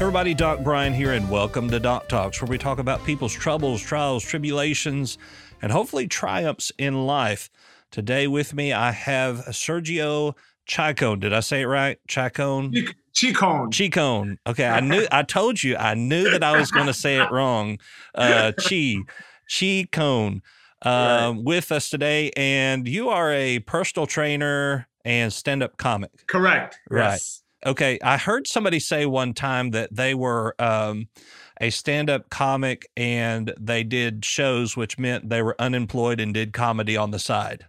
Everybody, Doc Brian here, and welcome to Doc Talks, where we talk about people's troubles, trials, tribulations, and hopefully triumphs in life. Today with me, I have Sergio Chacón. Did I say it right? Chacón. Okay, I told you that I was going to say it wrong. Chacón with us today, and you are a personal trainer and stand-up comic. Correct. Right. Yes. Okay, I heard somebody say one time that they were a stand-up comic and they did shows, which meant they were unemployed and did comedy on the side.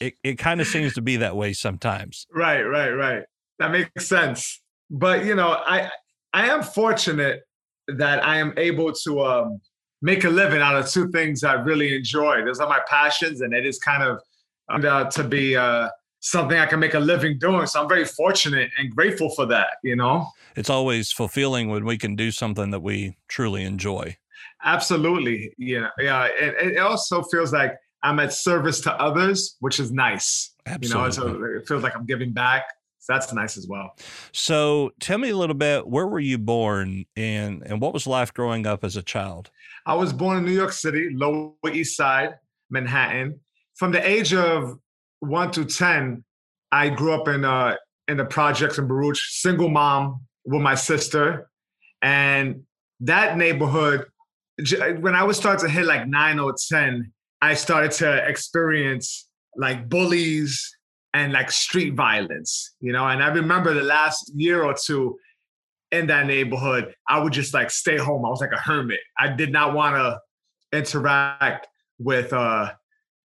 It kind of seems to be that way sometimes. Right. That makes sense. But, you know, I am fortunate that I am able to make a living out of two things I really enjoy. Those are my passions, and it is kind of to be... something I can make a living doing. So I'm very fortunate and grateful for that, you know? It's always fulfilling when we can do something that we truly enjoy. Absolutely. Yeah. It also feels like I'm at service to others, which is nice. Absolutely. You know, so it feels like I'm giving back. So that's nice as well. So tell me a little bit, where were you born and what was life growing up as a child? I was born in New York City, Lower East Side, Manhattan. From the age of 1 to 10, I grew up in the projects in Baruch, single mom with my sister, and that neighborhood. When I would start to hit like 9 or 10, I started to experience like bullies and like street violence, you know. And I remember the last year or two in that neighborhood, I would just like stay home. I was like a hermit. I did not want to interact with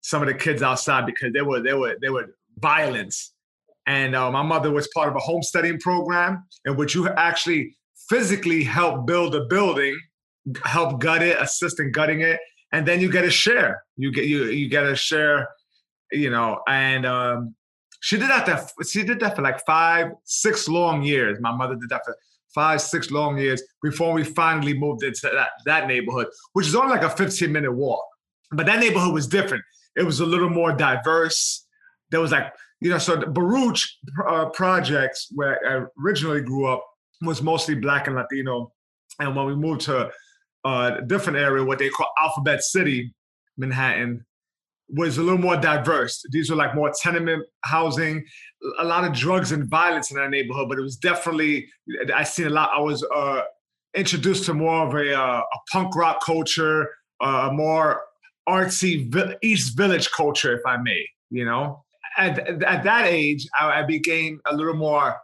some of the kids outside because they were violent. And my mother was part of a homesteading program in which you actually physically help build a building, help gut it, assist in gutting it. And then you get a share. You get a share, you know, and she did that for like 5-6 long years. My mother did that for 5-6 long years before we finally moved into that neighborhood, which is only like a 15-minute walk. But that neighborhood was different. It was a little more diverse. There was like, you know, so the Baruch projects where I originally grew up was mostly Black and Latino. And when we moved to a different area, what they call Alphabet City, Manhattan, was a little more diverse. These were like more tenement housing, a lot of drugs and violence in that neighborhood, but it was definitely, I seen a lot. I was introduced to more of a punk rock culture, more artsy East Village culture, if I may, you know? At that age, I became a little more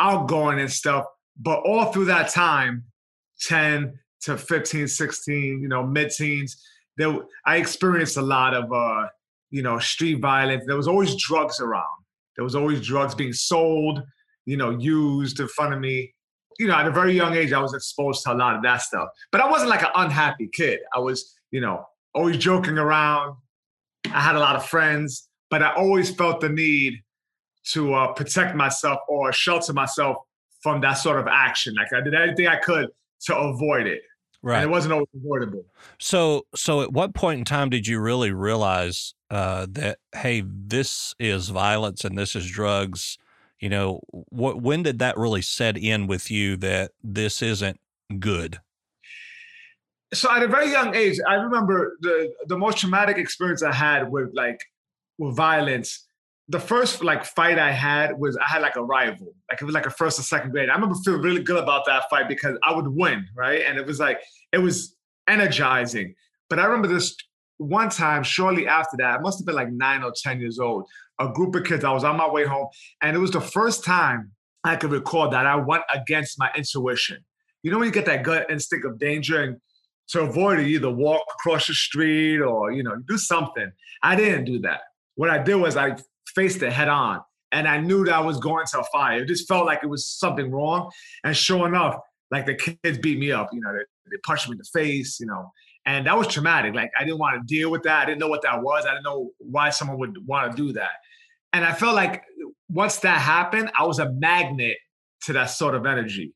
outgoing and stuff, but all through that time, 10 to 15, 16, you know, mid-teens, I experienced a lot of, you know, street violence. There was always drugs around. There was always drugs being sold, you know, used in front of me. You know, at a very young age, I was exposed to a lot of that stuff. But I wasn't like an unhappy kid. I was, you know, always joking around. I had a lot of friends, but I always felt the need to protect myself or shelter myself from that sort of action. Like I did everything I could to avoid it. Right. And it wasn't always avoidable. So at what point in time did you really realize that, hey, this is violence and this is drugs? You know, when did that really set in with you that this isn't good? So at a very young age, I remember the most traumatic experience I had with violence. The first like fight I had was I had like a rival. Like it was like a first or second grade. I remember feeling really good about that fight because I would win, right? And it was energizing. But I remember this one time shortly after that, I must have been like 9 or 10 years old, a group of kids, I was on my way home. And it was the first time I could recall that I went against my intuition. You know when you get that gut instinct of danger and to avoid it, either walk across the street or, you know, do something. I didn't do that. What I did was I faced it head on and I knew that I was going to a fire. It just felt like it was something wrong. And sure enough, like, the kids beat me up, you know, they punched me in the face, you know, and that was traumatic. Like, I didn't want to deal with that. I didn't know what that was. I didn't know why someone would want to do that. And I felt like once that happened, I was a magnet to that sort of energy.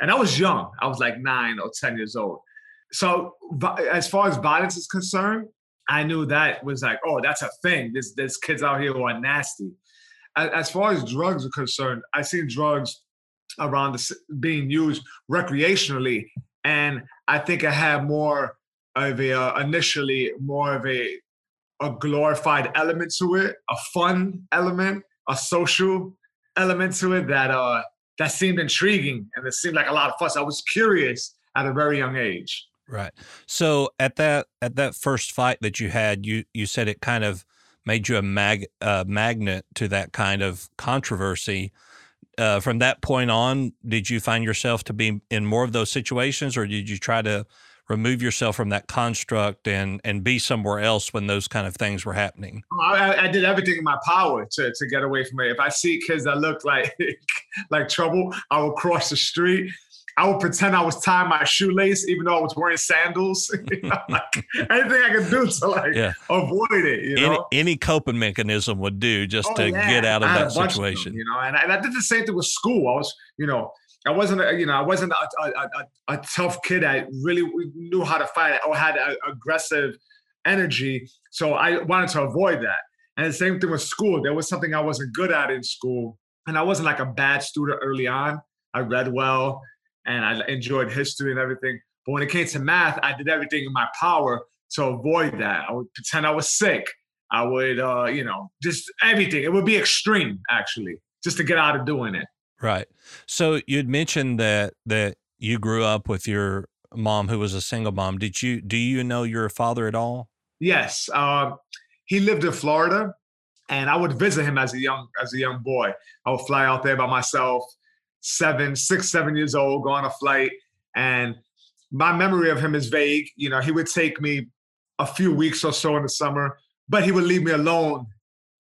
And I was young. I was like 9 or 10 years old. So as far as violence is concerned, I knew that was like, oh, that's a thing. There's kids out here who are nasty. As far as drugs are concerned, I've seen drugs around being used recreationally. And I think I had more of a, initially more of a glorified element to it, a fun element, a social element to it that seemed intriguing. And it seemed like a lot of fuss. I was curious at a very young age. Right. So at that first fight that you had, you said it kind of made you a magnet to that kind of controversy. From that point on, did you find yourself to be in more of those situations, or did you try to remove yourself from that construct and be somewhere else when those kind of things were happening? I did everything in my power to get away from it. If I see kids that look like trouble, I will cross the street. I would pretend I was tying my shoelace, even though I was wearing sandals. You know, like, anything I could do to avoid it. You know, any coping mechanism would do just get out of that situation. Of them, you know, and I did the same thing with school. I was, you know, I wasn't a tough kid. I really knew how to fight or had aggressive energy, so I wanted to avoid that. And the same thing with school. There was something I wasn't good at in school, and I wasn't like a bad student early on. I read well. And I enjoyed history and everything. But when it came to math, I did everything in my power to avoid that. I would pretend I was sick. I would, just everything. It would be extreme, actually, just to get out of doing it. Right. So you'd mentioned that you grew up with your mom, who was a single mom. Do you know your father at all? Yes. He lived in Florida, and I would visit him as a young boy. I would fly out there by myself. 7 years old, go on a flight. And my memory of him is vague. You know, he would take me a few weeks or so in the summer, but he would leave me alone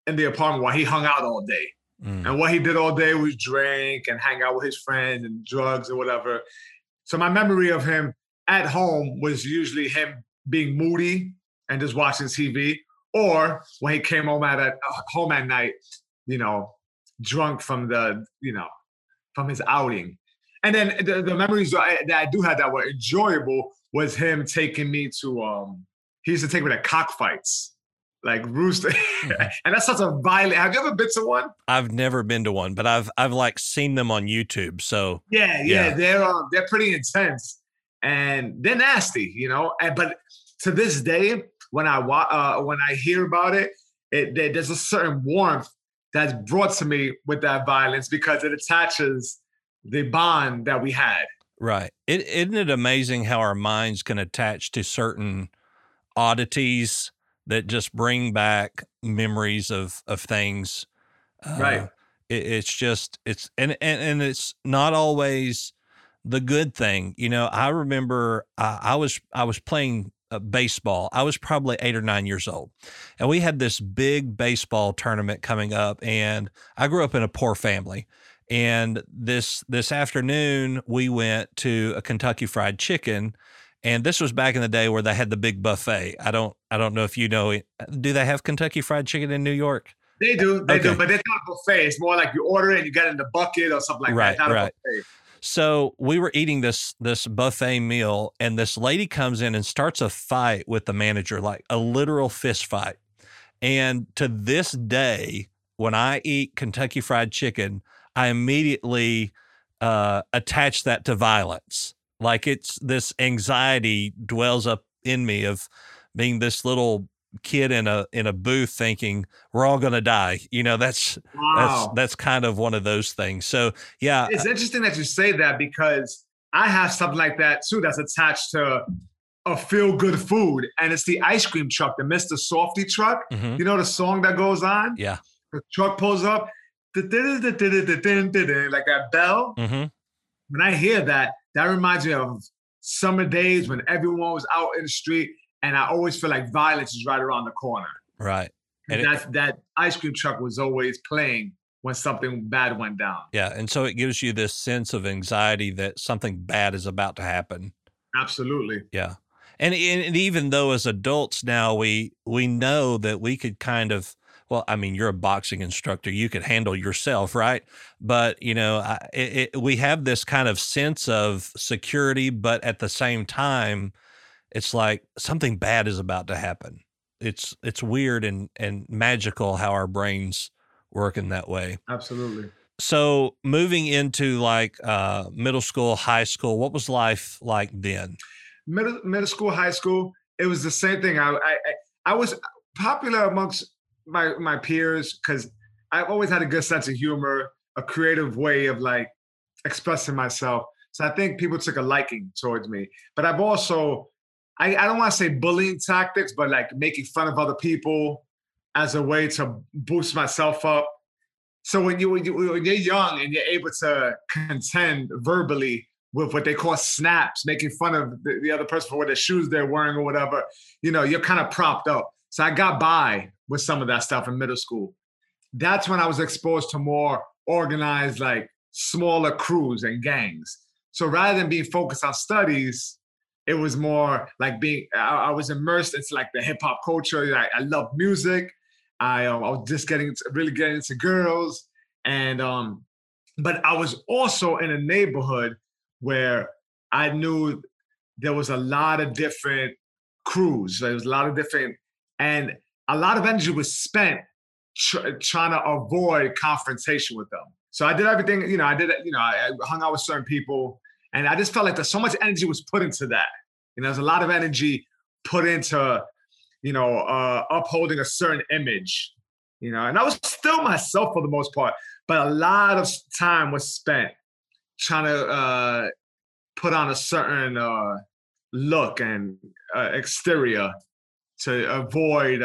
in the apartment while he hung out all day. Mm. And what he did all day was drink and hang out with his friends and drugs or whatever. So my memory of him at home was usually him being moody and just watching TV, or when he came home at night, you know, drunk from his outing. And then the memories that I do have that were enjoyable was him taking me to, he used to take me to cockfights, like rooster. And that's such a violent, have you ever been to one? I've never been to one, but I've like seen them on YouTube. So yeah. They're pretty intense and they're nasty, you know? But to this day, when I hear about it, there's a certain warmth that's brought to me with that violence because it attaches the bond that we had. Right. Isn't it amazing how our minds can attach to certain oddities that just bring back memories of things? Right. It's not always the good thing. You know, I remember I was playing baseball. I was probably 8 or 9 years old. And we had this big baseball tournament coming up, and I grew up in a poor family. And this afternoon we went to a Kentucky Fried Chicken, and this was back in the day where they had the big buffet. I don't know if you know it. Do they have Kentucky Fried Chicken in New York? They do, but it's not a buffet. It's more like you order it and you get it in the bucket or something like that. Not a buffet. So we were eating this buffet meal, and this lady comes in and starts a fight with the manager, like a literal fist fight. And to this day, when I eat Kentucky Fried Chicken, I immediately attach that to violence. Like, it's this anxiety dwells up in me of being this little kid in a booth thinking we're all gonna die. You know, that's kind of one of those things. So yeah, it's interesting that you say that, because I have something like that too that's attached to a feel-good food, and it's the ice cream truck, the Mr. Softy truck. Mm-hmm. You know the song that goes on? Yeah, the truck pulls up, like that bell. Mm-hmm. When I hear that reminds me of summer days when everyone was out in the street. And I always feel like violence is right around the corner. Right. And that ice cream truck was always playing when something bad went down. Yeah. And so it gives you this sense of anxiety that something bad is about to happen. Absolutely. Yeah. And even though as adults now, we know that we could kind of, well, I mean, you're a boxing instructor, you could handle yourself, right? But, you know, we have this kind of sense of security, but at the same time, it's like something bad is about to happen. It's weird and magical how our brains work in that way. Absolutely. So moving into like middle school, high school, what was life like then? Middle school, high school, it was the same thing. I was popular amongst my peers because I've always had a good sense of humor, a creative way of like expressing myself. So I think people took a liking towards me. But I've also, I don't want to say bullying tactics, but like making fun of other people as a way to boost myself up. So when you're young and you're able to contend verbally with what they call snaps, making fun of the other person for what their shoes they're wearing or whatever, you know, you're kind of propped up. So I got by with some of that stuff in middle school. That's when I was exposed to more organized, like smaller crews and gangs. So rather than being focused on studies, it was more like I was immersed into like the hip hop culture. I loved music. I was just really getting into girls. And, but I was also in a neighborhood where I knew there was a lot of different crews. There was a lot of different, and a lot of energy was spent trying to avoid confrontation with them. So I did everything, I hung out with certain people, and I just felt like so much energy was put into that. And there's a lot of energy put into, upholding a certain image, and I was still myself for the most part, but a lot of time was spent trying to put on a certain look and exterior to avoid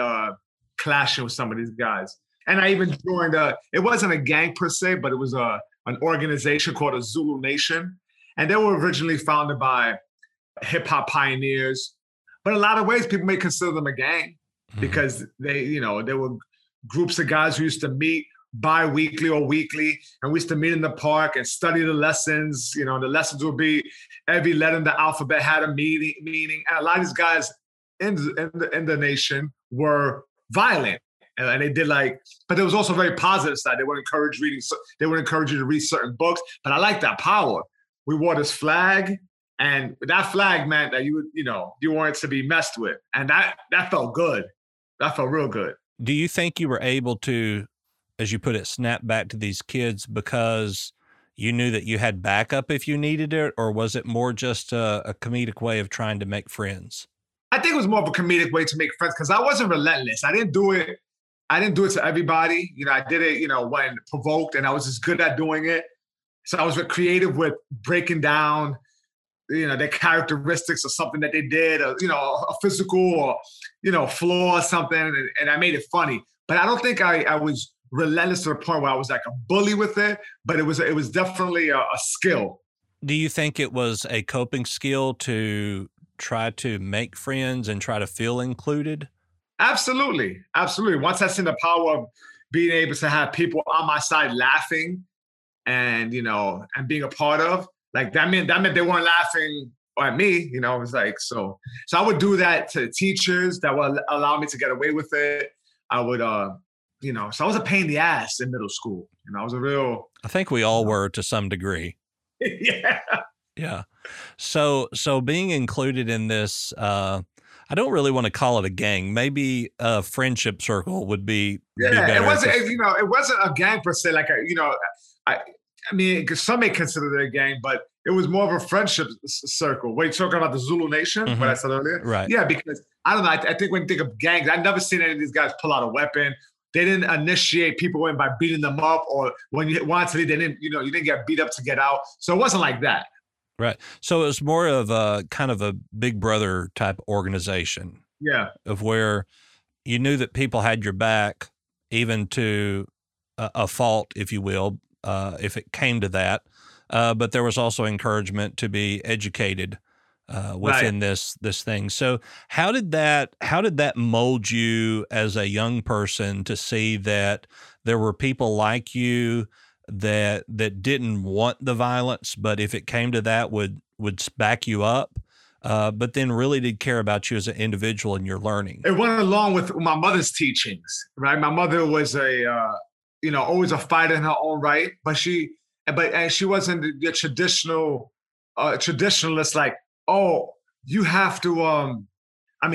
clashing with some of these guys. And I even joined it wasn't a gang per se, but it was an organization called a Zulu Nation. And they were originally founded by hip hop pioneers. But in a lot of ways, people may consider them a gang because they, there were groups of guys who used to meet bi-weekly or weekly, and we used to meet in the park and study the lessons. The lessons would be every letter in the alphabet had a meaning. And a lot of these guys in the nation were violent, and they did but there was also a very positive side. They would encourage reading. So they would encourage you to read certain books. But I like that power. We wore this flag, and that flag meant that you weren't to be messed with, and that felt good. That felt real good. Do you think you were able to, as you put it, snap back to these kids because you knew that you had backup if you needed it, or was it more just a comedic way of trying to make friends? I think it was more of a comedic way to make friends because I wasn't relentless. I didn't do it to everybody. I did it, when provoked, and I was just good at doing it. So I was creative with breaking down, their characteristics or something that they did, or, a physical or, flaw or something. And I made it funny, but I don't think I was relentless to the point where I was like a bully with it, but it was definitely a skill. Do you think it was a coping skill to try to make friends and try to feel included? Absolutely. Absolutely. Once I seen the power of being able to have people on my side laughing and, and being a part of, like that meant they weren't laughing at me, it was like, so I would do that to teachers that would allow me to get away with it. I would, so I was a pain in the ass in middle school. I was I think we all were to some degree. Yeah. Yeah. So being included in this, I don't really want to call it a gang. Maybe a friendship circle would be. Yeah, it wasn't a gang per se. Like, I mean, some may consider it a gang, but it was more of a friendship circle. Were you talking about the Zulu Nation, what I said earlier? Right. Yeah, because I don't know. I think when you think of gangs, I've never seen any of these guys pull out a weapon. They didn't initiate people in by beating them up, or when you wanted to leave, they didn't, you didn't get beat up to get out. So it wasn't like that. Right. So it was more of a kind of a big brother type organization. Yeah. Of where you knew that people had your back, even to a fault, if you will, if it came to that. But there was also encouragement to be educated within this thing. So how did that mold you as a young person to see that there were people like you that didn't want the violence, but if it came to that, would back you up, but then really did care about you as an individual and your learning? It went along with my mother's teachings, right? My mother was always a fighter in her own right, but she wasn't the traditional traditionalist like, oh, you have to,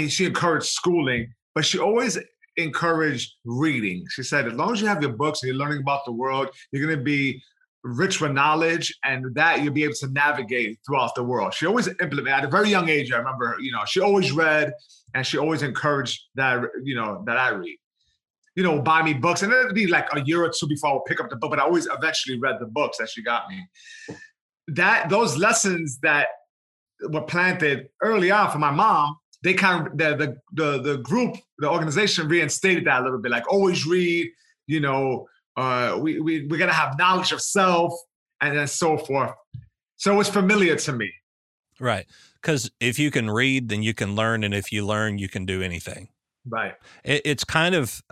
she encouraged schooling, but she always encouraged reading. She said, as long as you have your books and you're learning about the world, you're going to be rich with knowledge, and that you'll be able to navigate throughout the world. She always implemented, at a very young age, I remember, she always read, and she always encouraged that, that I read. Buy me books, and it'd be like a year or two before I would pick up the book, but I always eventually read the books that she got me. Those lessons that were planted early on for my mom, they kind of, the group, the organization reinstated that a little bit, like always read, we're going to have knowledge of self and then so forth. So it was familiar to me. Right. Because if you can read, then you can learn. And if you learn, you can do anything. Right. It's kind of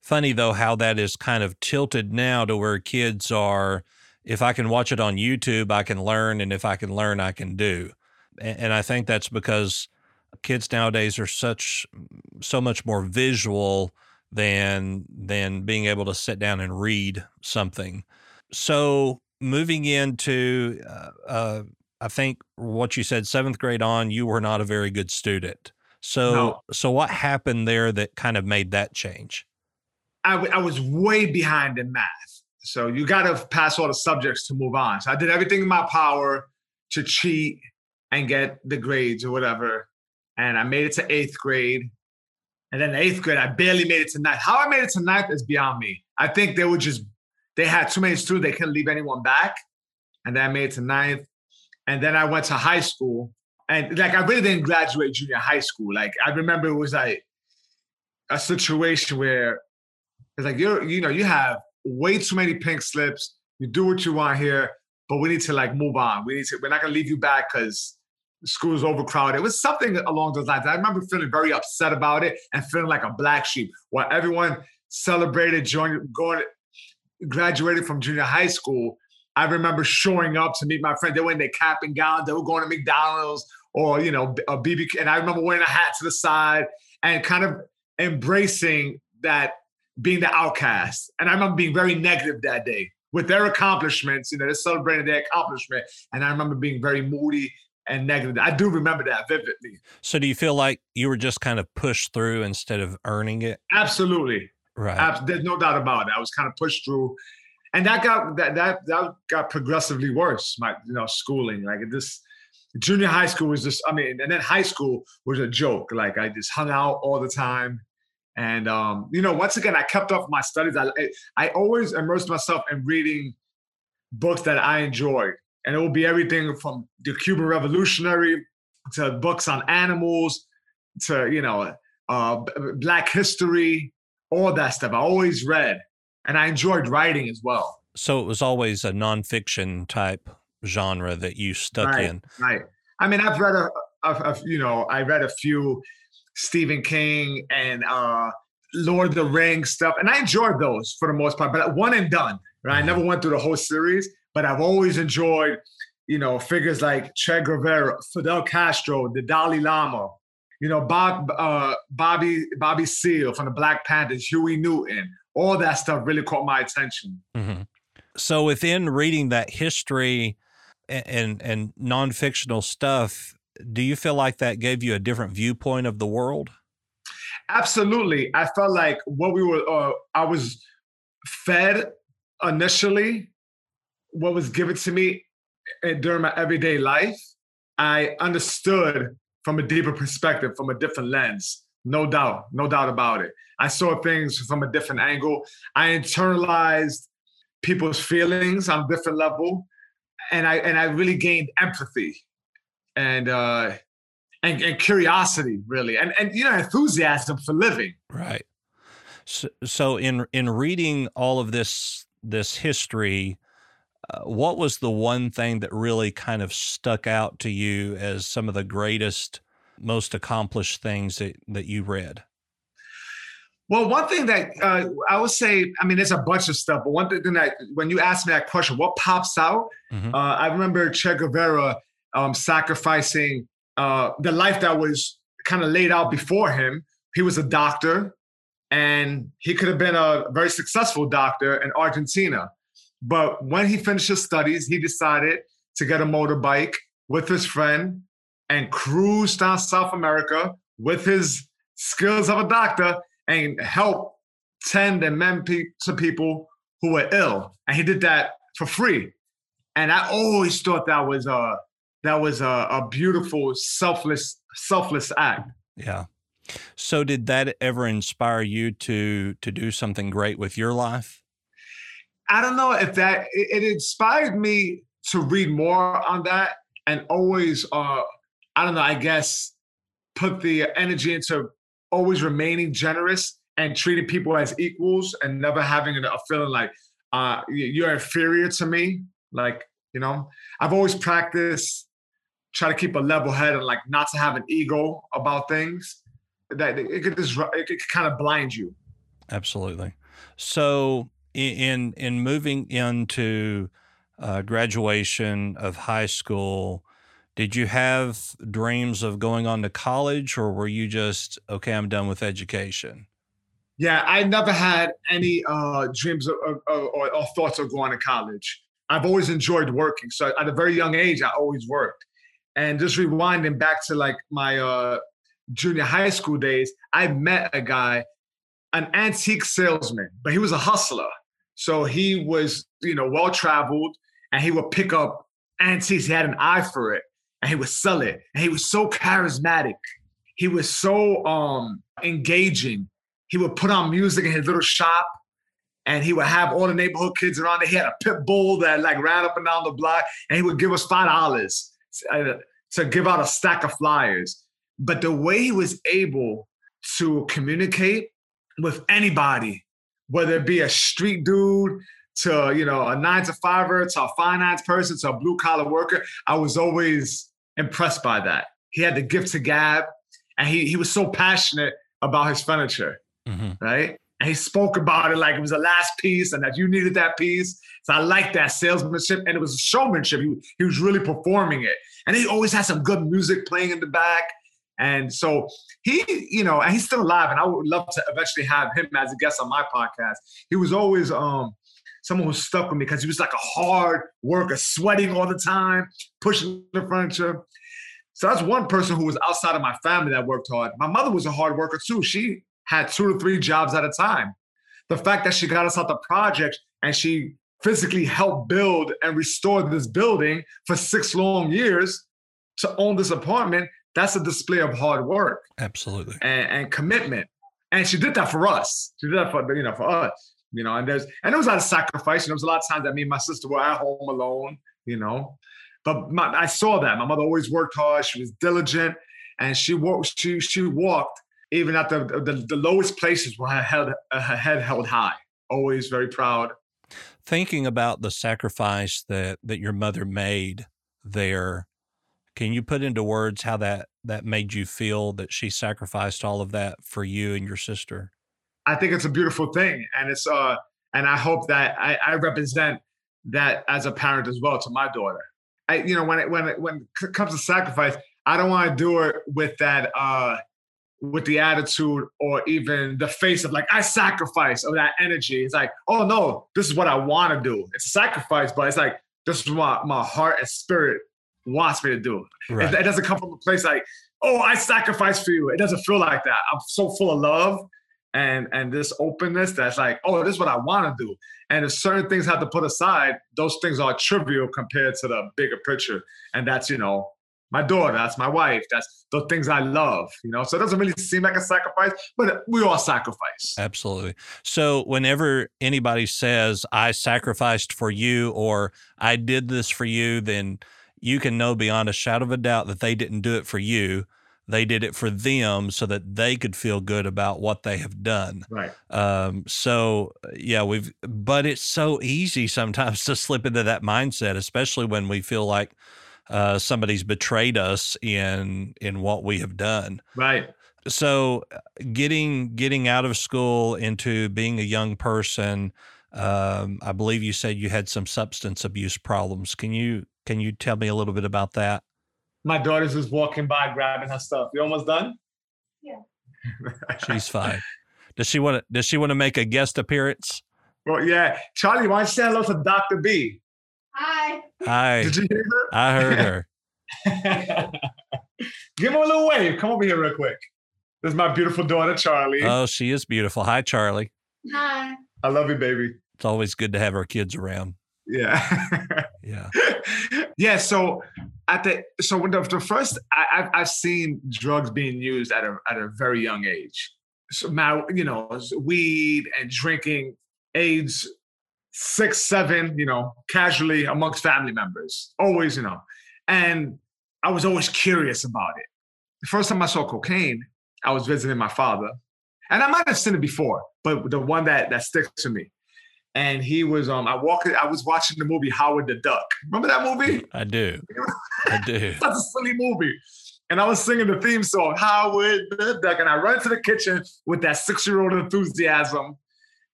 funny, though, how that is kind of tilted now to where kids are, if I can watch it on YouTube, I can learn. And if I can learn, I can do. And I think that's because kids nowadays are so much more visual than being able to sit down and read something. So moving into, I think what you said, seventh grade on, you were not a very good student. So, So what happened there that kind of made that change? I was way behind in math. So you got to pass all the subjects to move on. So I did everything in my power to cheat and get the grades or whatever. And I made it to eighth grade. And then eighth grade, I barely made it to ninth. How I made it to ninth is beyond me. I think they had too many students. They couldn't leave anyone back. And then I made it to ninth. And then I went to high school. And like, I really didn't graduate junior high school. Like, I remember it was like a situation where it's like, you have way too many pink slips. You do what you want here, but we need to like move on. We're not going to leave you back because school's overcrowded. It was something along those lines. I remember feeling very upset about it and feeling like a black sheep while everyone celebrated graduated from junior high school. I remember showing up to meet my friend. They were in their cap and gown. They were going to McDonald's or, a BBQ. And I remember wearing a hat to the side and kind of embracing that, being the outcast. And I remember being very negative that day with their accomplishments, they're celebrating their accomplishment. And I remember being very moody and negative. I do remember that vividly. So do you feel like you were just kind of pushed through instead of earning it? Absolutely. Right. There's no doubt about it. I was kind of pushed through, and that got progressively worse. My, schooling, like this junior high school was just, and then high school was a joke. Like I just hung out all the time. And, once again, I kept up my studies. I always immersed myself in reading books that I enjoyed. And it will be everything from the Cuban Revolutionary to books on animals to, Black history, all that stuff. I always read. And I enjoyed writing as well. So it was always a nonfiction type genre that you stuck in. Right. I mean, I've read I read a few Stephen King and Lord of the Rings stuff. And I enjoyed those for the most part, but one and done, right? I never went through the whole series, but I've always enjoyed, figures like Che Guevara, Fidel Castro, the Dalai Lama, Bobby Seale from the Black Panthers, Huey Newton, all that stuff really caught my attention. Mm-hmm. So within reading that history and non-fictional stuff, do you feel like that gave you a different viewpoint of the world? Absolutely. I felt like I was fed initially what was given to me during my everyday life. I understood from a deeper perspective, from a different lens, no doubt about it. I saw things from a different angle. I internalized people's feelings on a different level, and I really gained empathy. And curiosity, really, and enthusiasm for living. Right. So in reading all of this history, what was the one thing that really kind of stuck out to you as some of the greatest, most accomplished things that you read? Well, one thing that I would say, I mean, there's a bunch of stuff, but one thing that when you ask me that question, what pops out? Mm-hmm. I remember Che Guevara sacrificing the life that was kind of laid out before him. He was a doctor, and he could have been a very successful doctor in Argentina. But when he finished his studies, he decided to get a motorbike with his friend and cruise down South America with his skills of a doctor and help tend and mend to people who were ill. And he did that for free. And I always thought that was a beautiful, selfless act. Yeah. So did that ever inspire you to do something great with your life? I don't know if that, it inspired me to read more on that and always, I don't know, I guess, put the energy into always remaining generous and treating people as equals and never having a feeling like you're inferior to me. Like, you know, I've always practiced, try to keep a level head and like not to have an ego about things. That it could kind of blind you. Absolutely. So in moving into graduation of high school, did you have dreams of going on to college, or were you just, okay, I'm done with education? Yeah, I never had any dreams or thoughts of going to college. I've always enjoyed working. So at a very young age, I always worked. And just rewinding back to like my junior high school days, I met a guy, an antique salesman, but he was a hustler. So he was, you know, well-traveled, and he would pick up antiques. He had an eye for it, and he would sell it. And he was so charismatic. He was so engaging. He would put on music in his little shop, and he would have all the neighborhood kids around there. He had a pit bull that like ran up and down the block, and he would give us $5 to give out a stack of flyers. But the way he was able to communicate with anybody, whether it be a street dude to, you know, a 9-to-5-er, to a finance person, to a blue-collar worker, I was always impressed by that. He had the gift to gab, and he was so passionate about his furniture, mm-hmm. right? And he spoke about it like it was the last piece and that you needed that piece. So I liked that salesmanship, and it was showmanship. He was really performing it. And he always had some good music playing in the back. And so he, you know, and he's still alive, and I would love to eventually have him as a guest on my podcast. He was always someone who stuck with me because he was like a hard worker, sweating all the time, pushing the furniture. So that's one person who was outside of my family that worked hard. My mother was a hard worker too. She had 2 to 3 jobs at a time. The fact that she got us out the project and she physically helped build and restore this building for 6 long years to own this apartment, that's a display of hard work. Absolutely. And commitment. And she did that for us. She did that for us. You know, and there was a lot of sacrifice. And there was a lot of times that me and my sister were at home alone, you know. But I saw that. My mother always worked hard. She was diligent. And she walked even at the lowest places where her head held high. Always very proud. Thinking about the sacrifice that your mother made there, can you put into words how that made you feel, that she sacrificed all of that for you and your sister? I think it's a beautiful thing. And it's and I hope that I represent that as a parent as well to my daughter. When it comes to sacrifice, I don't want to do it with that with the attitude or even the face of like, I sacrifice, or that energy. It's like, oh no, this is what I want to do. It's a sacrifice, but it's like, this is what my heart and spirit wants me to do. Right. It doesn't come from a place like, oh, I sacrificed for you. It doesn't feel like that. I'm so full of love and this openness that's like, oh, this is what I want to do. And if certain things have to put aside, those things are trivial compared to the bigger picture. And that's, you know, my daughter, that's my wife, that's the things I love, you know? So it doesn't really seem like a sacrifice, but we all sacrifice. Absolutely. So whenever anybody says, I sacrificed for you, or I did this for you, then you can know beyond a shadow of a doubt that they didn't do it for you. They did it for them so that they could feel good about what they have done. Right. So yeah, but it's so easy sometimes to slip into that mindset, especially when we feel like somebody's betrayed us in what we have done. Right. So getting out of school into being a young person, I believe you said you had some substance abuse problems. Can you tell me a little bit about that? My daughter's just walking by, grabbing her stuff. You almost done? Yeah. She's fine. Does she want to make a guest appearance? Well, yeah. Charlie, why don't you say hello to Dr. B? Hi. Hi. Did you hear her? I heard her. Give him a little wave. Come over here real quick. This is my beautiful daughter, Charlie. Oh, she is beautiful. Hi, Charlie. Hi. I love you, baby. It's always good to have our kids around. Yeah. Yeah. Yeah. So when the first, I've seen drugs being used at a very young age. So now, weed and drinking, age 6, 7, casually amongst family members, always, and I was always curious about it. The first time I saw cocaine, I was visiting my father, and I might have seen it before, but the one that sticks to me. And he was, I was watching the movie Howard the Duck. Remember that movie? I do. I do. That's a silly movie. And I was singing the theme song, Howard the Duck. And I run to the kitchen with that 6-year-old enthusiasm,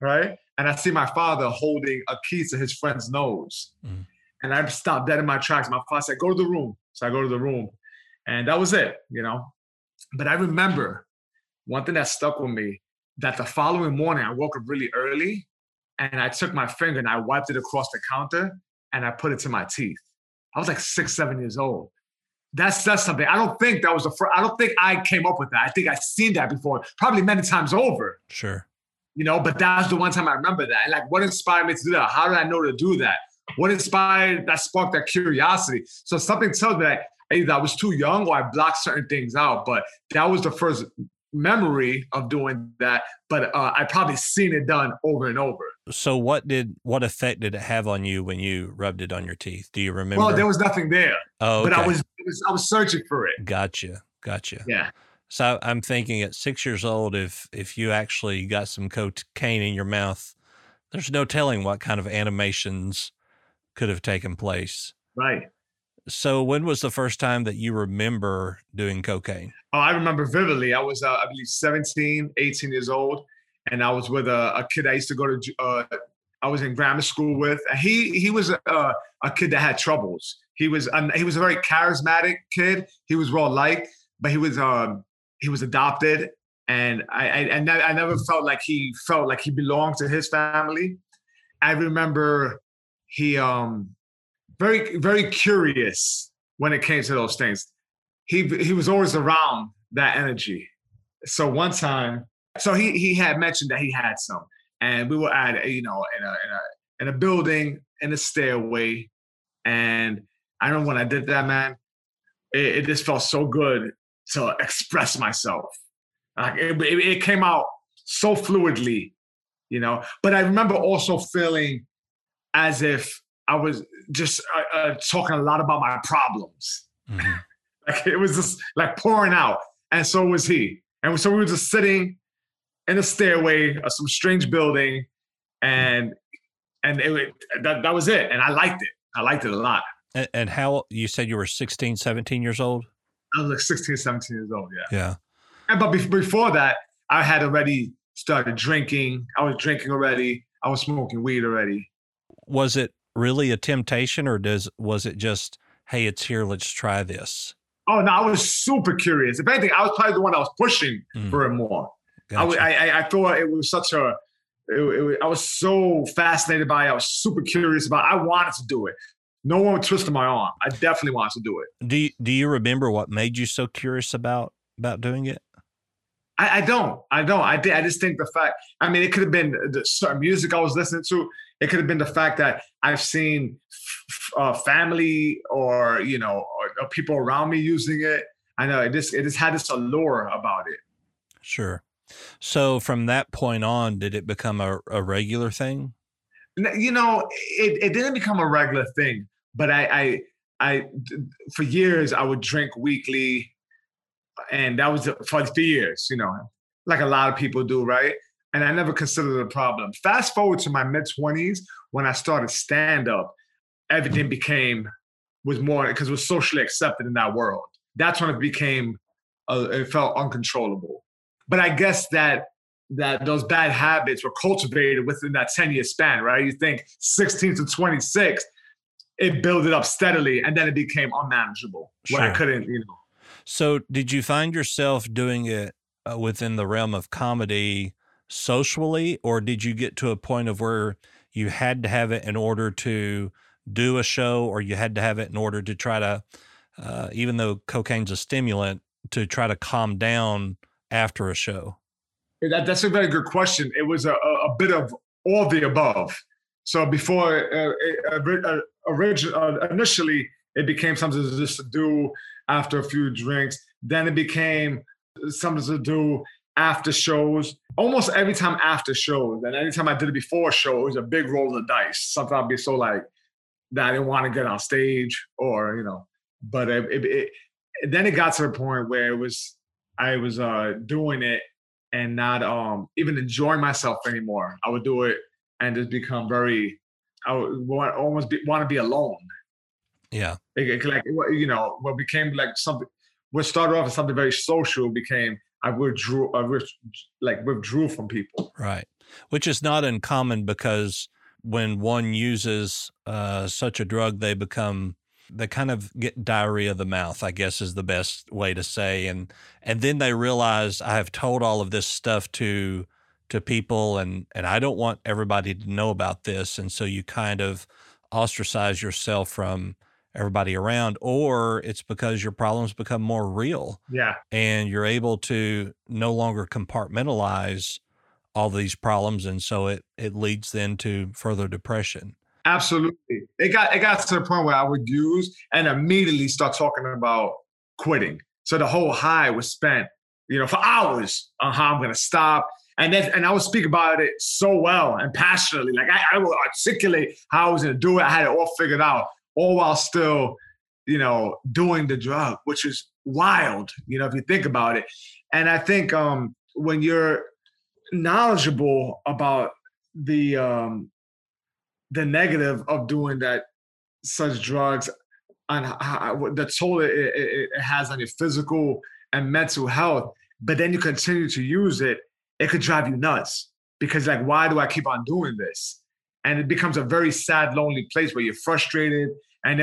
right? And I see my father holding a key to his friend's nose. Mm. And I stopped dead in my tracks. My father said, go to the room. So I go to the room. And that was it, But I remember one thing that stuck with me, that the following morning, I woke up really early. And I took my finger and I wiped it across the counter and I put it to my teeth. I was like 6, 7 years old. That's something. I don't think that was I don't think I came up with that. I think I've seen that before, probably many times over. Sure. But that was the one time I remember that. And like, what inspired me to do that? How did I know to do that? What inspired that, sparked that curiosity? So something told me that either I was too young or I blocked certain things out, but that was the first memory of doing that, but I probably seen it done over and over. So what effect did it have on you when you rubbed it on your teeth? Do you remember? Well, there was nothing there. Oh, okay. But I was searching for it. Gotcha. Yeah. So I'm thinking at 6 years old, if you actually got some cocaine in your mouth, there's no telling what kind of animations could have taken place. Right. So when was the first time that you remember doing cocaine? Oh, I remember vividly. I was, I believe, 17, 18 years old. And I was with a kid I used to go to, I was in grammar school with. He was a kid that had troubles. He was a very charismatic kid. He was well-liked, but he was adopted. And I never felt like he belonged to his family. I remember he... very, very curious when it came to those things. He was always around that energy. So one time, he had mentioned that he had some, and we were at in a building in a stairway, and I remember when I did that, man, it just felt so good to express myself. Like it came out so fluidly, But I remember also feeling as if I was just talking a lot about my problems. Mm-hmm. Like it was just like pouring out. And so was he. And so we were just sitting in a stairway of some strange building, and that was it. And I liked it. I liked it a lot. And how, you said you were 16, 17 years old? I was like 16, 17 years old. Yeah. Yeah. But before that, I had already started drinking. I was drinking already. I was smoking weed already. Was it really a temptation, or was it just, hey, it's here, let's try this? Oh no, I was super curious. If anything, I was probably the one that was pushing for it more. Gotcha. I thought it was I was so fascinated by it. I was super curious about it. I wanted to do it. No one would twist my arm. I definitely wanted to do it. Do you remember what made you so curious about doing it? I don't. I just think the fact, I mean, it could have been the certain music I was listening to. It could have been the fact that I've seen family or, or people around me using it. I know it just had this allure about it. Sure. So from that point on, did it become a regular thing? It didn't become a regular thing, but for years I would drink weekly. And that was for a few years, you know, like a lot of people do, right? And I never considered it a problem. Fast forward to my mid-20s, when I started stand-up, everything was more, because it was socially accepted in that world. That's when it became, it felt uncontrollable. But I guess that those bad habits were cultivated within that 10-year span, right? You think 16 to 26, it built it up steadily, and then it became unmanageable. Sure. When I couldn't, you know. So did you find yourself doing it within the realm of comedy socially, or did you get to a point of where you had to have it in order to do a show, or you had to have it in order to try to, even though cocaine's a stimulant, to try to calm down after a show? That's a very good question. It was a bit of all the above. So before, initially, it became something just to do after a few drinks. Then it became something to do after shows. Almost every time after shows, and anytime I did it before a show, it was a big roll of the dice. Sometimes I'd be so like that I didn't want to get on stage, or, you know. But then it got to the point where I was doing it and not even enjoying myself anymore. I would do it and just become want to be alone. Yeah. What became like something, what started off as something very social became, I withdrew from people. Right. Which is not uncommon, because when one uses such a drug, they kind of get diarrhea of the mouth, I guess is the best way to say. And then they realize, I have told all of this stuff to people, and I don't want everybody to know about this. And so you kind of ostracize yourself from everybody around, or it's because your problems become more real. Yeah. And you're able to no longer compartmentalize all these problems. And so it leads then to further depression. Absolutely. It got to the point where I would use and immediately start talking about quitting. So the whole high was spent, you know, for hours on how I'm going to stop. And I would speak about it so well and passionately. Like I would articulate how I was going to do it. I had it all figured out, all while still, you know, doing the drug, which is wild, you know, if you think about it. And I think when you're knowledgeable about the negative of doing that, such drugs, and the toll it has on your physical and mental health, but then you continue to use it, it could drive you nuts, because like, why do I keep on doing this? And it becomes a very sad, lonely place where you're frustrated, and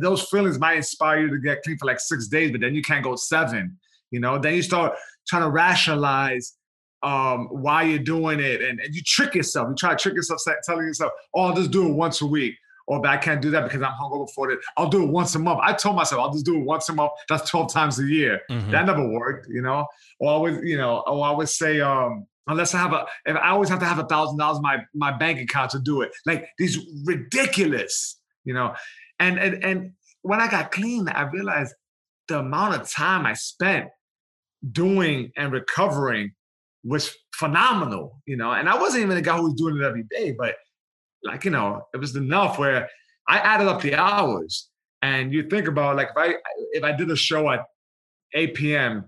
those feelings might inspire you to get clean for like 6 days, but then you can't go 7, you know? Then you start trying to rationalize why you're doing it, and you trick yourself. You try to trick yourself, telling yourself, oh, I'll just do it once a week, or but I can't do that because I'm hungover for it. I'll do it once a month. I told myself, I'll just do it once a month. That's 12 times a year. Mm-hmm. That never worked, you know? Or I would say, unless I always have to have $1,000 in my bank account to do it. Like these ridiculous, you know? And when I got clean, I realized the amount of time I spent doing and recovering was phenomenal, you know? And I wasn't even the guy who was doing it every day, but like, you know, it was enough where I added up the hours. And you think about like, if I did a show at 8 p.m.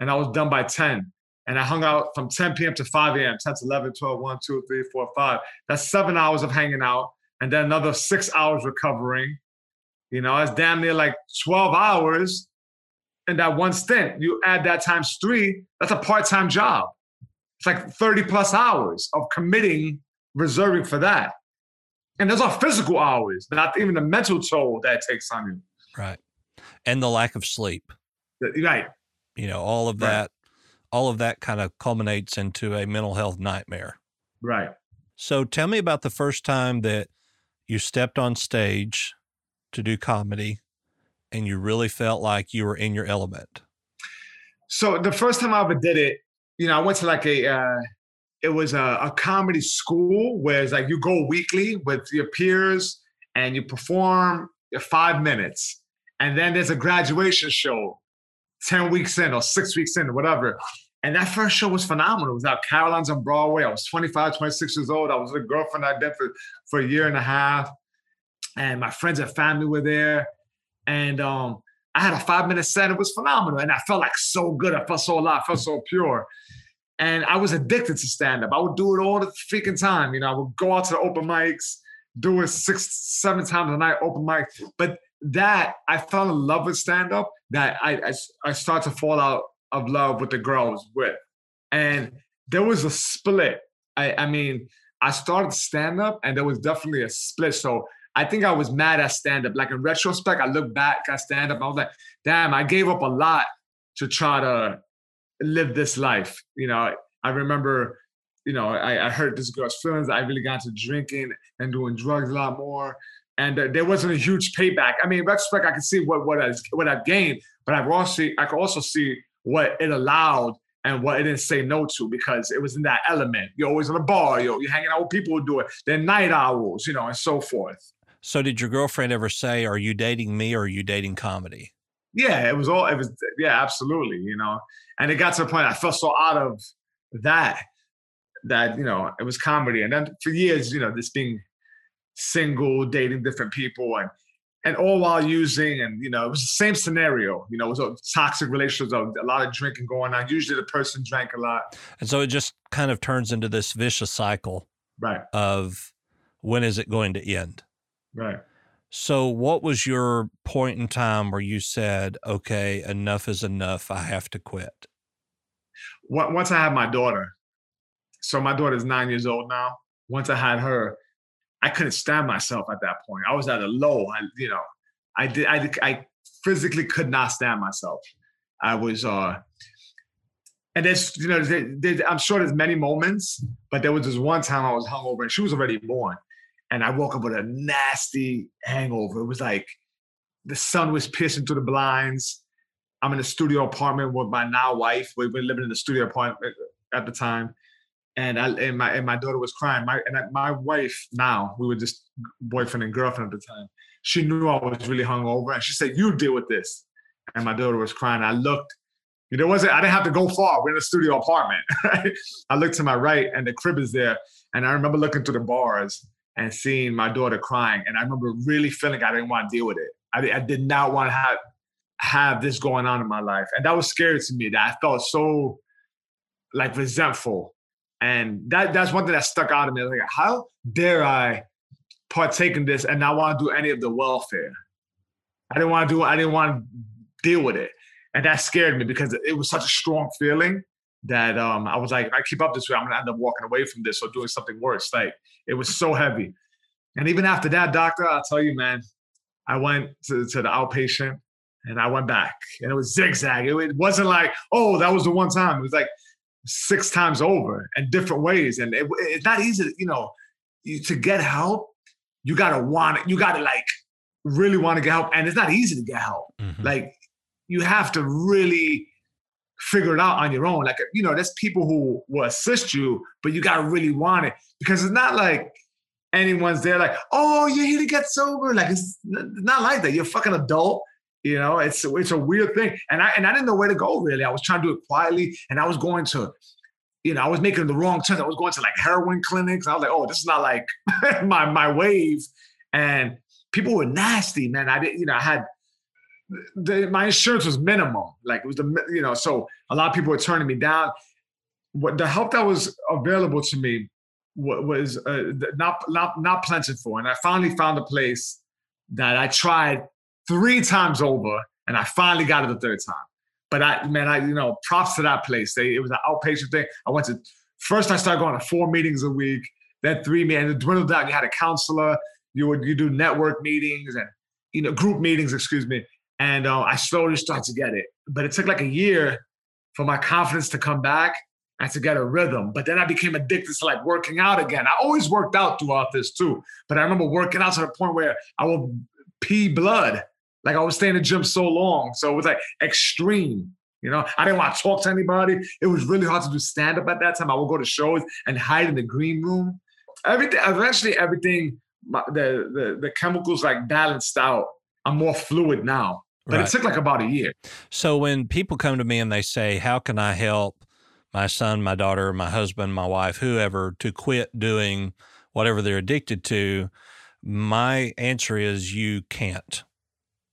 and I was done by 10, and I hung out from 10 p.m. to 5 a.m., 10 to 11, 12, 1, 2, 3, 4, 5, that's 7 hours of hanging out, and then another 6 hours recovering, you know, that's damn near like 12 hours. And that one stint, you add that times 3, that's a part-time job. It's like 30 plus hours of committing, reserving for that. And those are physical hours, not even the mental toll that it takes on you. Right. And the lack of sleep. Right. You know, all of that kind of culminates into a mental health nightmare. Right. So tell me about the first time that you stepped on stage to do comedy and you really felt like you were in your element. So the first time I ever did it, you know, I went to like a comedy school where it's like you go weekly with your peers and you perform 5 minutes. And then there's a graduation show 10 weeks in or 6 weeks in or whatever. And that first show was phenomenal. It was at Caroline's on Broadway. I was 25, 26 years old. I was with a girlfriend I'd been for a year and a half. And my friends and family were there. And I had a 5-minute set. It was phenomenal. And I felt like so good. I felt so alive. I felt so pure. And I was addicted to stand-up. I would do it all the freaking time. You know, I would go out to the open mics, do it 6-7 times a night, open mic. But that, I fell in love with stand-up, that I started to fall out of love with the girl I was with. And there was a split. I mean, I started stand-up and there was definitely a split. So I think I was mad at stand-up. Like in retrospect, I look back at stand-up. I was like, damn, I gave up a lot to try to live this life. You know, I remember, you know, I hurt this girl's feelings. I really got into drinking and doing drugs a lot more. And there wasn't a huge payback. I mean, in retrospect, I can see what I've gained, but I could also see what it allowed and what it didn't say no to, because it was in that element. You're always in a bar. You're hanging out with people who do it. They're night owls, you know, and so forth. So did your girlfriend ever say, are you dating me or are you dating comedy? Yeah, yeah, absolutely, you know. And it got to the point I felt so out of that, you know, it was comedy. And then for years, you know, this being single, dating different people, and all while using, and, you know, it was the same scenario, you know, it was a toxic relationship, a lot of drinking going on. Usually the person drank a lot. And so it just kind of turns into this vicious cycle, right, of when is it going to end? Right. So what was your point in time where you said, okay, enough is enough, I have to quit? Once I had my daughter, so my daughter's 9 years old now. Once I had her, I couldn't stand myself at that point. I was at a low. I physically could not stand myself. I was, and there's, you know, I'm sure there's many moments, but there was this one time I was hungover and she was already born. And I woke up with a nasty hangover. It was like the sun was piercing through the blinds. I'm in a studio apartment with my now wife. We were living in the studio apartment at the time. And my daughter was crying. My wife now, we were just boyfriend and girlfriend at the time. She knew I was really hungover. And she said, you deal with this. And my daughter was crying. I looked. I didn't have to go far. We're in a studio apartment. Right? I looked to my right and the crib is there. And I remember looking through the bars and seeing my daughter crying. And I remember really feeling I didn't want to deal with it. I did not want to have this going on in my life. And that was scary to me, that I felt so like resentful. And that's one thing that stuck out of me. Like, how dare I partake in this and not want to do any of the welfare? I didn't want to deal with it. And that scared me because it was such a strong feeling that I was like, if I keep up this way, I'm gonna end up walking away from this or doing something worse. Like, it was so heavy. And even after that, doctor, I'll tell you, man, I went to the outpatient and I went back, and it was zigzag. It wasn't like, oh, that was the one time. It was like 6 times over in different ways. And it's not easy, you know, to get help. You gotta want it. You gotta like really want to get help. And it's not easy to get help. Mm-hmm. Like, you have to really figure it out on your own. Like, you know, there's people who will assist you, but you got to really want it, because it's not like anyone's there like, oh, you're here to get sober. Like, it's not like that. You're a fucking adult, you know, it's a weird thing. And I didn't know where to go, really. I was trying to do it quietly, and I was going to, you know, I was making the wrong turns. I was going to like heroin clinics. I was like, oh, this is not like my wave. And people were nasty, man. My insurance was minimal. Like, it was you know, so a lot of people were turning me down. What the help that was available to me was not plentiful for. And I finally found a place that I tried 3 times over, and I finally got it the 3rd time. But you know, props to that place. It was an outpatient thing. First I started going to 4 meetings a week, then 3 meetings, and it dwindled down. You had a counselor, you do network meetings and, you know, group meetings, excuse me. And I slowly started to get it. But it took like a year for my confidence to come back and to get a rhythm. But then I became addicted to like working out again. I always worked out throughout this too. But I remember working out to the point where I would pee blood. Like, I was staying in the gym so long. So it was like extreme, you know. I didn't want to talk to anybody. It was really hard to do stand-up at that time. I would go to shows and hide in the green room. Eventually everything, the chemicals like balanced out. I'm more fluid now, but right. It took like about a year. So when people come to me and they say, how can I help my son, my daughter, my husband, my wife, whoever, to quit doing whatever they're addicted to, my answer is, you can't,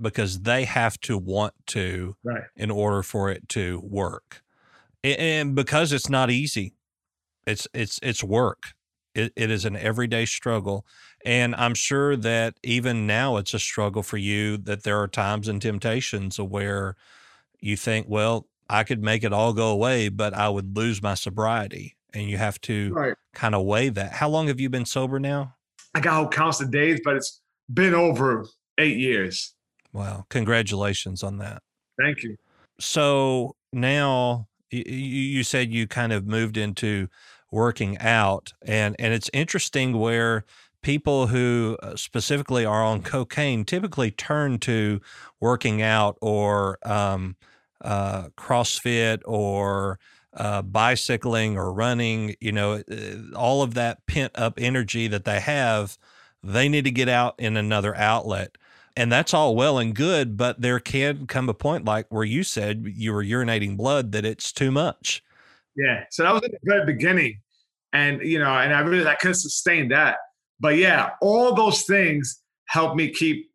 because they have to want to, right, in order for it to work. And because it's not easy, it's work. It is an everyday struggle. And I'm sure that even now it's a struggle for you, that there are times and temptations where you think, well, I could make it all go away, but I would lose my sobriety. And you have to, right, kind of weigh that. How long have you been sober now? I got whole counts of days, but it's been over 8 years. Wow. Congratulations on that. Thank you. So now you said you kind of moved into working out, and it's interesting where people who specifically are on cocaine typically turn to working out or CrossFit or bicycling or running. You know, all of that pent up energy that they have, they need to get out in another outlet. And that's all well and good, but there can come a point, like where you said you were urinating blood, that it's too much. Yeah. So that was at the very beginning. And, you know, and I really, I couldn't sustain that. But yeah, all those things help me keep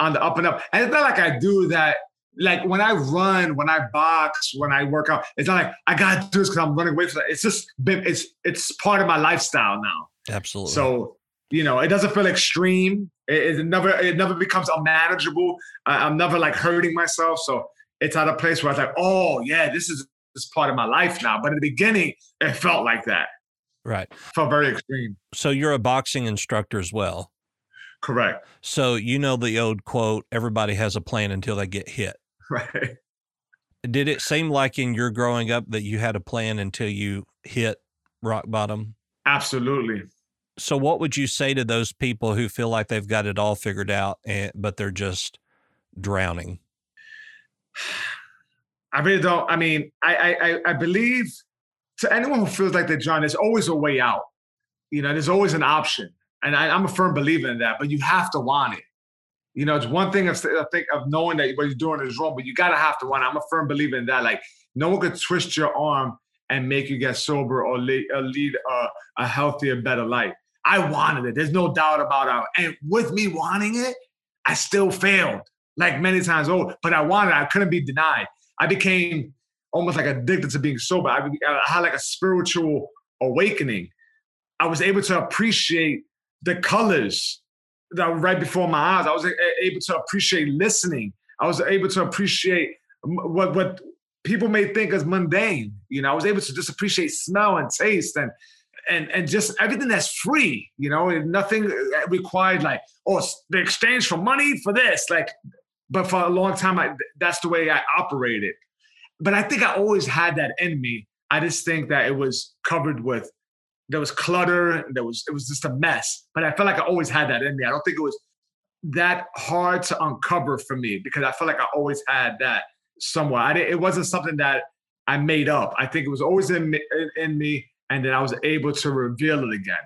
on the up and up. And it's not like I do that. Like when I run, when I box, when I work out, it's not like I got to do this because I'm running away from it. It's just been, it's part of my lifestyle now. Absolutely. So, you know, it doesn't feel extreme. It never becomes unmanageable. I'm never like hurting myself. So it's at a place where I was like, oh yeah, this is part of my life now. But in the beginning, it felt like that. Right. It felt very extreme. So you're a boxing instructor as well. Correct. So you know the old quote, everybody has a plan until they get hit. Right. Did it seem like in your growing up that you had a plan until you hit rock bottom? Absolutely. So what would you say to those people who feel like they've got it all figured out, but they're just drowning? I really don't. I mean, I believe to anyone who feels like they're drowning, there's always a way out. You know, there's always an option. And I'm a firm believer in that, but you have to want it. You know, it's one thing of knowing that what you're doing is wrong, but you got to have to want it. I'm a firm believer in that. Like, no one could twist your arm and make you get sober or lead a healthier, better life. I wanted it. There's no doubt about it. And with me wanting it, I still failed, like many times over. But I wanted it. I couldn't be denied. I became almost like addicted to being sober. I had like a spiritual awakening. I was able to appreciate the colors that were right before my eyes. I was able to appreciate listening. I was able to appreciate what people may think is mundane. You know, I was able to just appreciate smell and taste and just everything that's free. You know, nothing required like, oh, the exchange for money for this. Like, but for a long time, that's the way I operated. But I think I always had that in me. I just think that it was covered with, there was clutter. It was just a mess. But I felt like I always had that in me. I don't think it was that hard to uncover for me because I felt like I always had that somewhere. It wasn't something that I made up. I think it was always in me, and then I was able to reveal it again.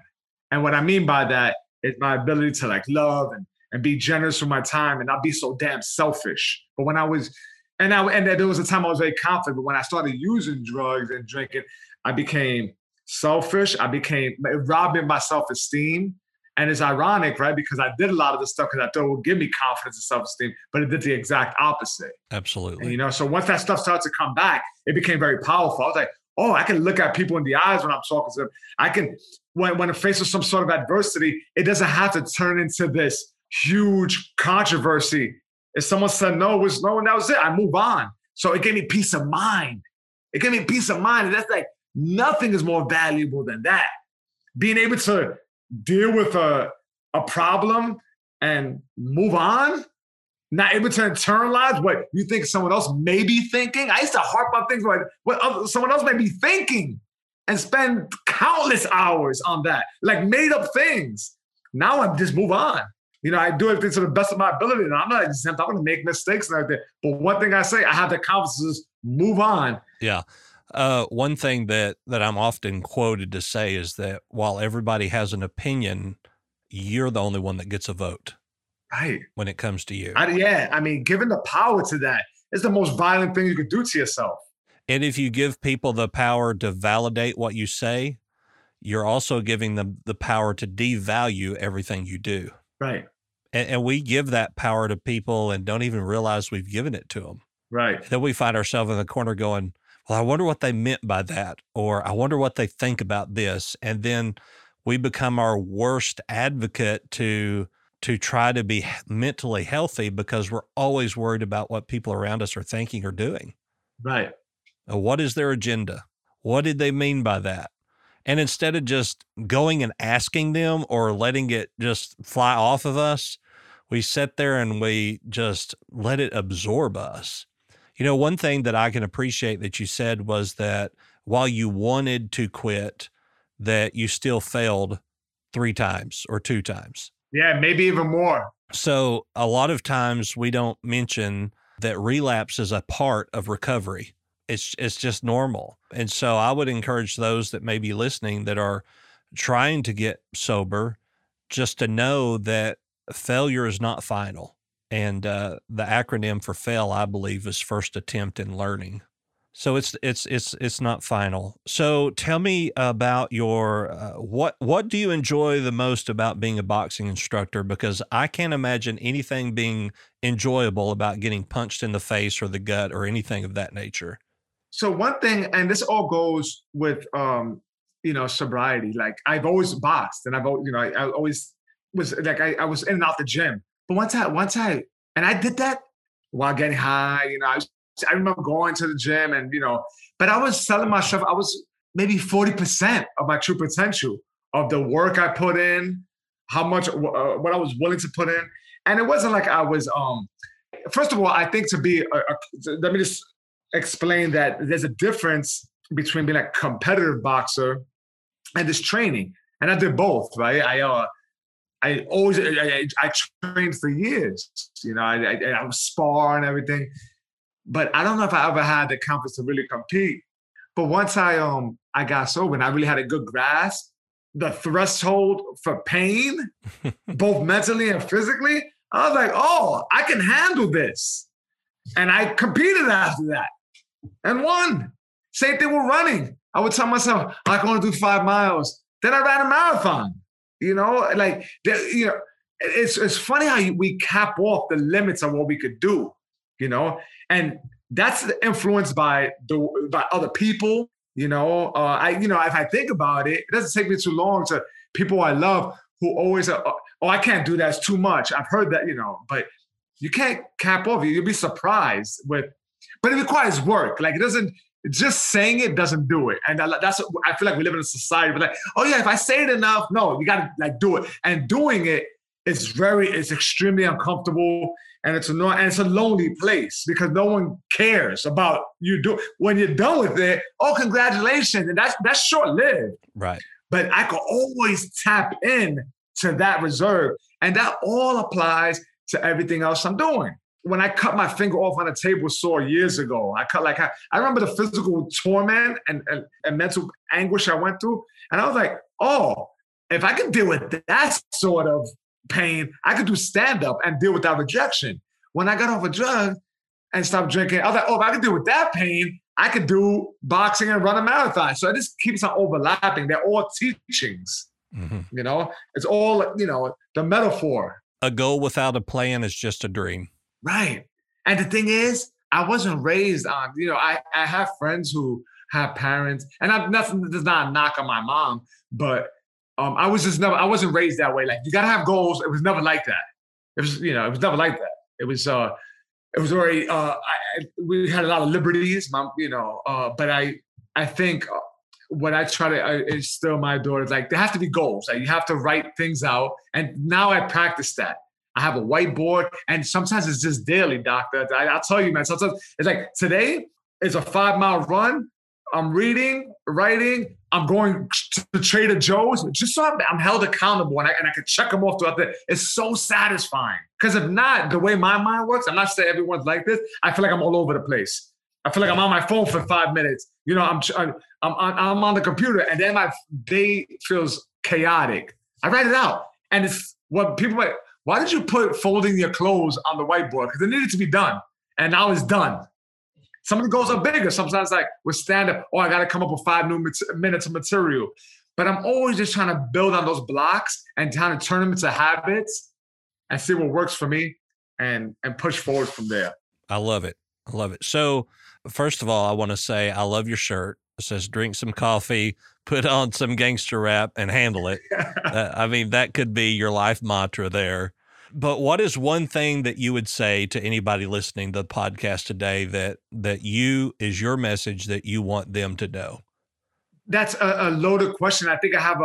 And what I mean by that is my ability to like love and be generous with my time and not be so damn selfish. But when I was, and there was a time I was very confident, but when I started using drugs and drinking, I became selfish. I became robbing my self-esteem. And it's ironic, right? Because I did a lot of this stuff because I thought it would give me confidence and self-esteem, but it did the exact opposite. Absolutely. And, you know, so once that stuff started to come back, it became very powerful. I was like, oh, I can look at people in the eyes when I'm talking to them. I can, when I'm faced with some sort of adversity, it doesn't have to turn into this huge controversy. If someone said no, it was no, and that was it. I move on. So it gave me peace of mind. It gave me peace of mind. And that's like, nothing is more valuable than that. Being able to deal with a problem and move on, not able to internalize what you think someone else may be thinking. I used to harp on things like what someone else may be thinking and spend countless hours on that, like made up things. Now I just move on. You know, I do everything to the best of my ability. And I'm not exempt. I'm going to make mistakes and everything. But one thing I say, I have the confidence to just move on. Yeah. One thing that I'm often quoted to say is that while everybody has an opinion, you're the only one that gets a vote. Right. When it comes to you. I mean, giving the power to that is the most violent thing you could do to yourself. And if you give people the power to validate what you say, you're also giving them the power to devalue everything you do. Right. And we give that power to people and don't even realize we've given it to them. Right. And then we find ourselves in the corner going, well, I wonder what they meant by that, or I wonder what they think about this. And then we become our worst advocate to try to be mentally healthy because we're always worried about what people around us are thinking or doing. Right. What is their agenda? What did they mean by that? And instead of just going and asking them or letting it just fly off of us, we sit there and we just let it absorb us. You know, one thing that I can appreciate that you said was that while you wanted to quit, that you still failed 3 times or 2 times. Yeah, maybe even more. So a lot of times we don't mention that relapse is a part of recovery. It's just normal. And so I would encourage those that may be listening that are trying to get sober just to know that failure is not final. And the acronym for fail, I believe, is first attempt in learning. So it's not final. So tell me about your, what do you enjoy the most about being a boxing instructor? Because I can't imagine anything being enjoyable about getting punched in the face or the gut or anything of that nature. So one thing, and this all goes with, sobriety. Like I've always boxed and I've always, I always was like, I was in and out the gym, but once I, and I did that while getting high, I remember going to the gym and, but I was telling myself I was maybe 40% of my true potential of the work I put in, how much, what I was willing to put in. And it wasn't like I was, first of all, I think to be, let me just explain that there's a difference between being a competitive boxer and this training. And I did both, right? I trained for years, I was sparring and everything. But I don't know if I ever had the confidence to really compete. But once I got sober and I really had a good grasp, the threshold for pain, both mentally and physically, I was like, oh, I can handle this. And I competed after that and won. Same thing with running. I would tell myself, I can only do 5 miles. Then I ran a marathon. It's funny how we cap off the limits of what we could do. And that's influenced by other people. If I think about it, it doesn't take me too long to people I love who always are, oh, I can't do that. It's too much. I've heard that, but you can't cap over. You'll be surprised but it requires work. Like it doesn't, just saying it doesn't do it. And that's, I feel like we live in a society where like, oh yeah, if I say it enough, no, you got to like do it. And doing it, it's extremely uncomfortable and it's annoying and it's a lonely place because no one cares about you do when you're done with it. Oh, congratulations. And that's short lived. Right. But I could always tap in to that reserve. And that all applies to everything else I'm doing. When I cut my finger off on a table saw years ago, I remember the physical torment and mental anguish I went through. And I was like, oh, if I can deal with that sort of pain, I could do stand-up and deal with that rejection. When I got off a drug and stopped drinking, I was like, oh, if I could deal with that pain, I could do boxing and run a marathon. So it just keeps on overlapping. They're all teachings, It's all, the metaphor. A goal without a plan is just a dream. Right. And the thing is, I wasn't raised on, I have friends who have parents, and there's not a knock on my mom, but I wasn't raised that way. Like you gotta have goals. It was never like that. It was never like that. It was already. We had a lot of liberties, But I think what I try to instill my daughters, like there have to be goals. Like you have to write things out. And now I practice that. I have a whiteboard, and sometimes it's just daily, doctor. I'll tell you, man. Sometimes it's like today is a 5-mile run. I'm reading, writing. I'm going to Trader Joe's just so I'm held accountable and I can check them off throughout the day. It's so satisfying. Because if not, the way my mind works, I'm not saying everyone's like this. I feel like I'm all over the place. I feel like I'm on my phone for 5 minutes. I'm on the computer, and then my day feels chaotic. I write it out, and it's what people like. Why did you put folding your clothes on the whiteboard? Because it needed to be done, and now it's done. Some of the goals are bigger. Sometimes like with stand-up, I got to come up with 5 new minutes of material. But I'm always just trying to build on those blocks and trying to turn them into habits. and see what works for me and push forward from there. I love it. I love it. So first of all, I want to say I love your shirt. It says drink some coffee, put on some gangster rap, and handle it. I mean, that could be your life mantra there. But what is one thing that you would say to anybody listening to the podcast today that you is your message that you want them to know? That's a loaded question. I think I have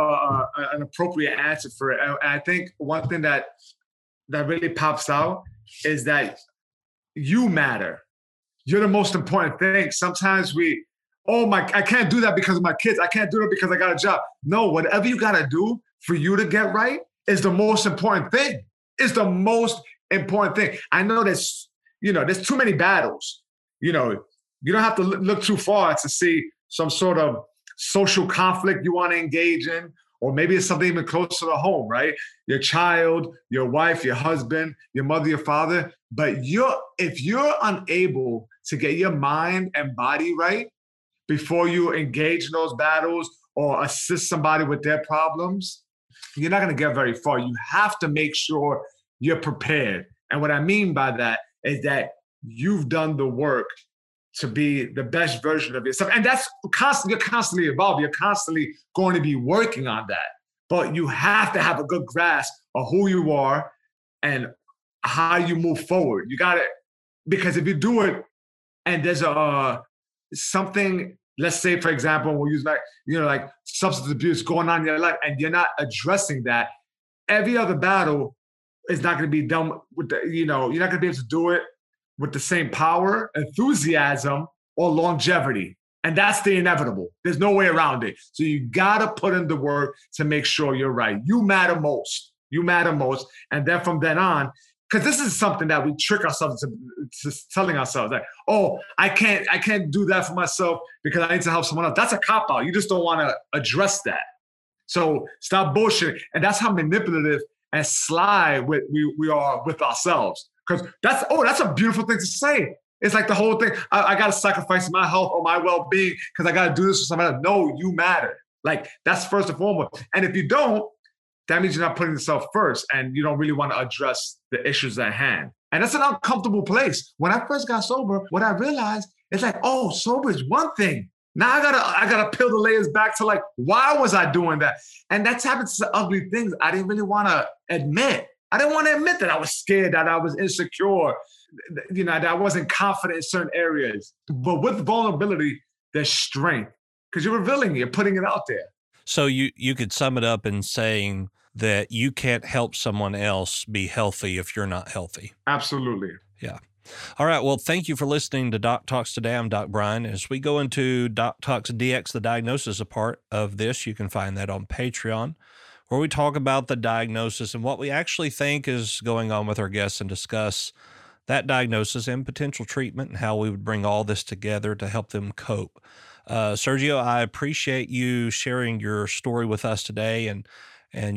an appropriate answer for it. I think one thing that really pops out is that you matter. You're the most important thing. Sometimes I can't do that because of my kids. I can't do that because I got a job. No, whatever you got to do for you to get right is the most important thing. It's the most important thing. I know there's too many battles. You don't have to look too far to see some sort of social conflict you want to engage in, or maybe it's something even closer to home, right? Your child, your wife, your husband, your mother, your father. But if you're unable to get your mind and body right before you engage in those battles or assist somebody with their problems, you're not going to get very far. You have to make sure you're prepared. And what I mean by that is that you've done the work to be the best version of yourself. And that's you're constantly evolving. You're constantly going to be working on that. But you have to have a good grasp of who you are and how you move forward. You got to, because if you do it and there's something, let's say, for example, we'll use like substance abuse going on in your life and you're not addressing that, every other battle is not going to be done with you're not going to be able to do it with the same power, enthusiasm, or longevity. And that's the inevitable. There's no way around it. So you got to put in the work to make sure you're right. You matter most. You matter most. And then from then on, because this is something that we trick ourselves to telling ourselves that, oh, I can't do that for myself because I need to help someone else. That's a cop-out. You just don't want to address that. So stop bullshitting. And that's how manipulative and sly we are with ourselves. Because that's a beautiful thing to say. It's like the whole thing, I got to sacrifice my health or my well-being because I got to do this for somebody else. No, you matter. Like, that's first and foremost. And if you don't, that means you're not putting yourself first and you don't really want to address the issues at hand. And that's an uncomfortable place. When I first got sober, what I realized is like, oh, sober is one thing. Now I gotta peel the layers back to like, why was I doing that? And that's happened to ugly things I didn't really want to admit. I didn't want to admit that I was scared, that I was insecure, that I wasn't confident in certain areas. But with vulnerability, there's strength because you're revealing it, you're putting it out there. So you could sum it up in saying that you can't help someone else be healthy if you're not healthy. Absolutely. Yeah. All right. Well, thank you for listening to Doc Talks today. I'm Doc Brian. As we go into Doc Talks DX, the diagnosis part of this, you can find that on Patreon, where we talk about the diagnosis and what we actually think is going on with our guests and discuss that diagnosis and potential treatment and how we would bring all this together to help them cope. Sergio, I appreciate you sharing your story with us today, and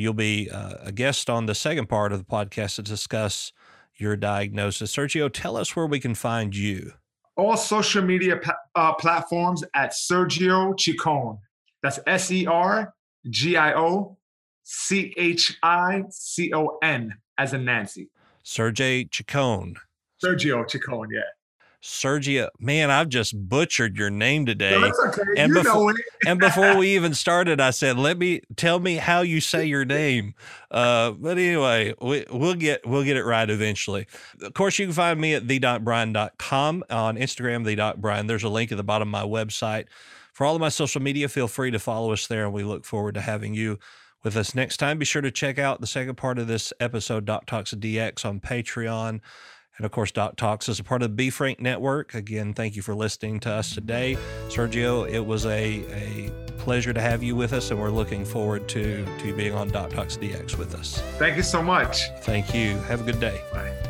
you'll be a guest on the second part of the podcast to discuss your diagnosis. Sergio, tell us where we can find you. All social media platforms at Sergio Chacón. That's SergioChicon as in Nancy. Sergio Chacón. Sergio Chacón, yeah. Sergio, man, I've just butchered your name today. No, that's okay. And before we even started, I said, tell me how you say your name. But anyway, we'll get it right eventually. Of course, you can find me at thedocbrian.com on Instagram, thedocbrian. There's a link at the bottom of my website. For all of my social media, feel free to follow us there, and we look forward to having you with us next time. Be sure to check out the second part of this episode, Doc Talks DX, on Patreon. And of course, Doc Talks is a part of the Be Frank Network. Again, thank you for listening to us today. Sergio, it was a pleasure to have you with us, and we're looking forward to being on Doc Talks DX with us. Thank you so much. Thank you. Have a good day. Bye.